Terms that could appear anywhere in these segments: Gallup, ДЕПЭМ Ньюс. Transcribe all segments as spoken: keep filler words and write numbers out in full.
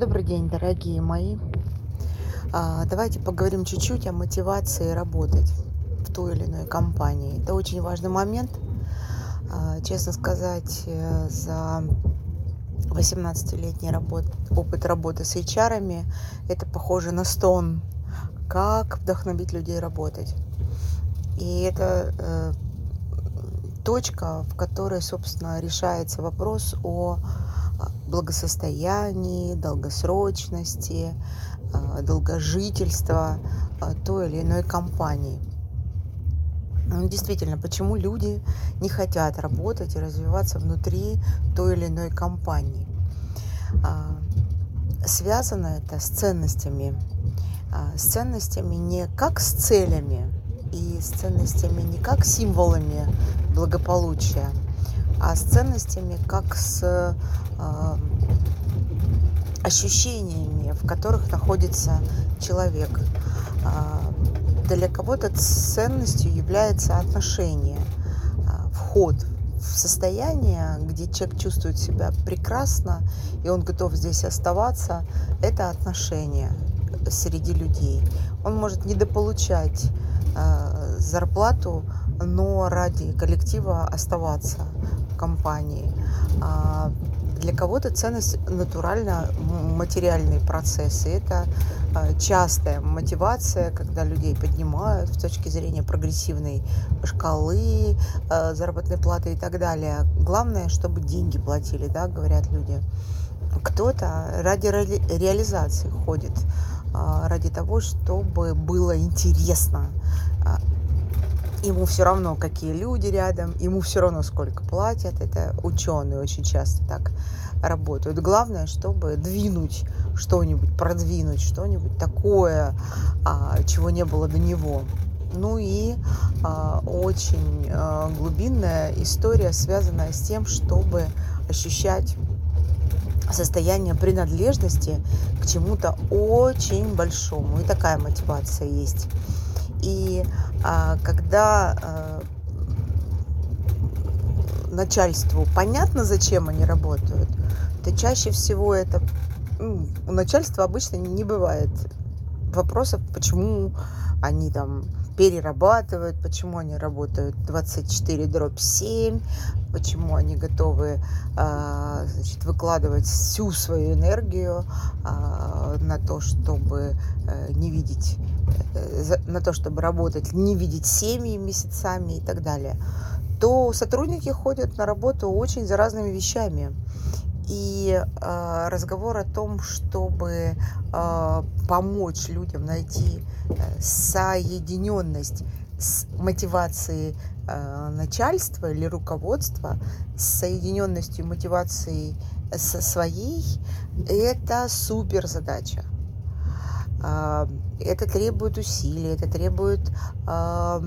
Добрый день, дорогие мои. Давайте поговорим чуть-чуть о мотивации работать в той или иной компании. Это очень важный момент. Честно сказать, за восемнадцатилетний работ... опыт работы с эйч ар-ами это похоже на стон. Как вдохновить людей работать. И это э, точка, в которой, собственно, решается вопрос о благосостоянии, долгосрочности, э, долгожительства э, той или иной компании. Ну, действительно, почему люди не хотят работать и развиваться внутри той или иной компании? Э, связано это с ценностями. Э, с ценностями не как с целями, и с ценностями не как символами благополучия, а с ценностями как с э, ощущениями, в которых находится человек. Для кого-то ценностью является отношение, вход в состояние, где человек чувствует себя прекрасно, и он готов здесь оставаться, это отношение среди людей. Он может недополучать зарплату, но ради коллектива оставаться в компании. Для кого-то ценность натурально материальные процессы. Это частая мотивация, когда людей поднимают с точки зрения прогрессивной шкалы, заработной платы и так далее. Главное, чтобы деньги платили, да, говорят люди. Кто-то ради реализации ходит, ради того, чтобы было интересно. Ему все равно, какие люди рядом, ему все равно, сколько платят. Это ученые очень часто так работают. Главное, чтобы двинуть что-нибудь, продвинуть что-нибудь такое, чего не было до него. Ну и очень глубинная история, связанная с тем, чтобы ощущать состояние принадлежности к чему-то очень большому. И такая мотивация есть. И а, когда а, начальству понятно, зачем они работают, то чаще всего это... Ну, у начальства обычно не бывает вопросов, почему они там перерабатывают, почему они работают двадцать четыре дробь семь, почему они готовы а, значит, выкладывать всю свою энергию а, на то, чтобы а, не видеть, а, на то, чтобы работать, не видеть семьи месяцами и так далее, то сотрудники ходят на работу очень за разными вещами. И э, разговор о том, чтобы э, помочь людям найти соединенность с мотивацией э, начальства или руководства, с соединенностью мотивацией со своей, это супер задача. Э, это требует усилий, это требует э,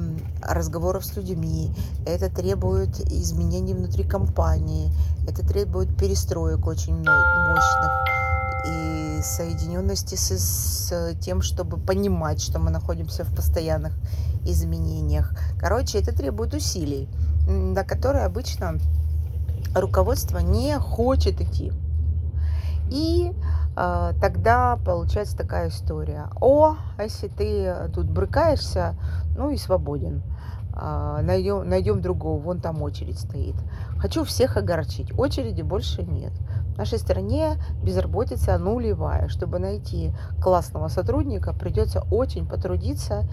разговоров с людьми, это требует изменений внутри компании. Это требует перестроек очень мощных и соединенности с, с тем, чтобы понимать, что мы находимся в постоянных изменениях. Короче, это требует усилий, на которые обычно руководство не хочет идти. И э, тогда получается такая история. О, если ты тут брыкаешься, ну и свободен. Найдем, найдем другого, вон там очередь стоит. Хочу всех огорчить, очереди больше нет. В нашей стране безработица нулевая. Чтобы найти классного сотрудника, придется очень потрудиться.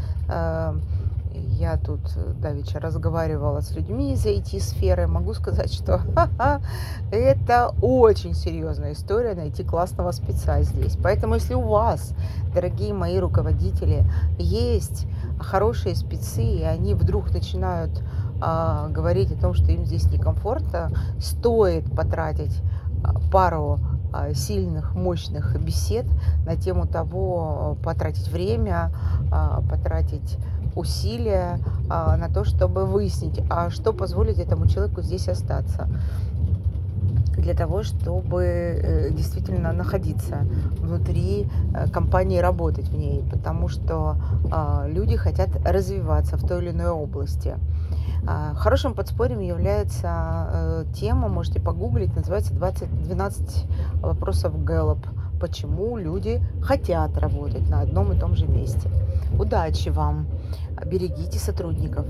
Я тут давеча разговаривала с людьми из ай ти-сферы. Могу сказать, что ха-ха, это очень серьезная история найти классного спеца здесь. Поэтому, если у вас, дорогие мои руководители, есть хорошие спецы, и они вдруг начинают а, говорить о том, что им здесь некомфортно, стоит потратить пару сильных, мощных бесед на тему того, потратить время, потратить усилия на то, чтобы выяснить, а что позволит этому человеку здесь остаться, для того, чтобы действительно находиться внутри компании, работать в ней, потому что люди хотят развиваться в той или иной области. Хорошим подспорьем является тема, можете погуглить, называется двенадцать вопросов Gallup почему люди хотят работать на одном и том же месте. Удачи вам, берегите сотрудников.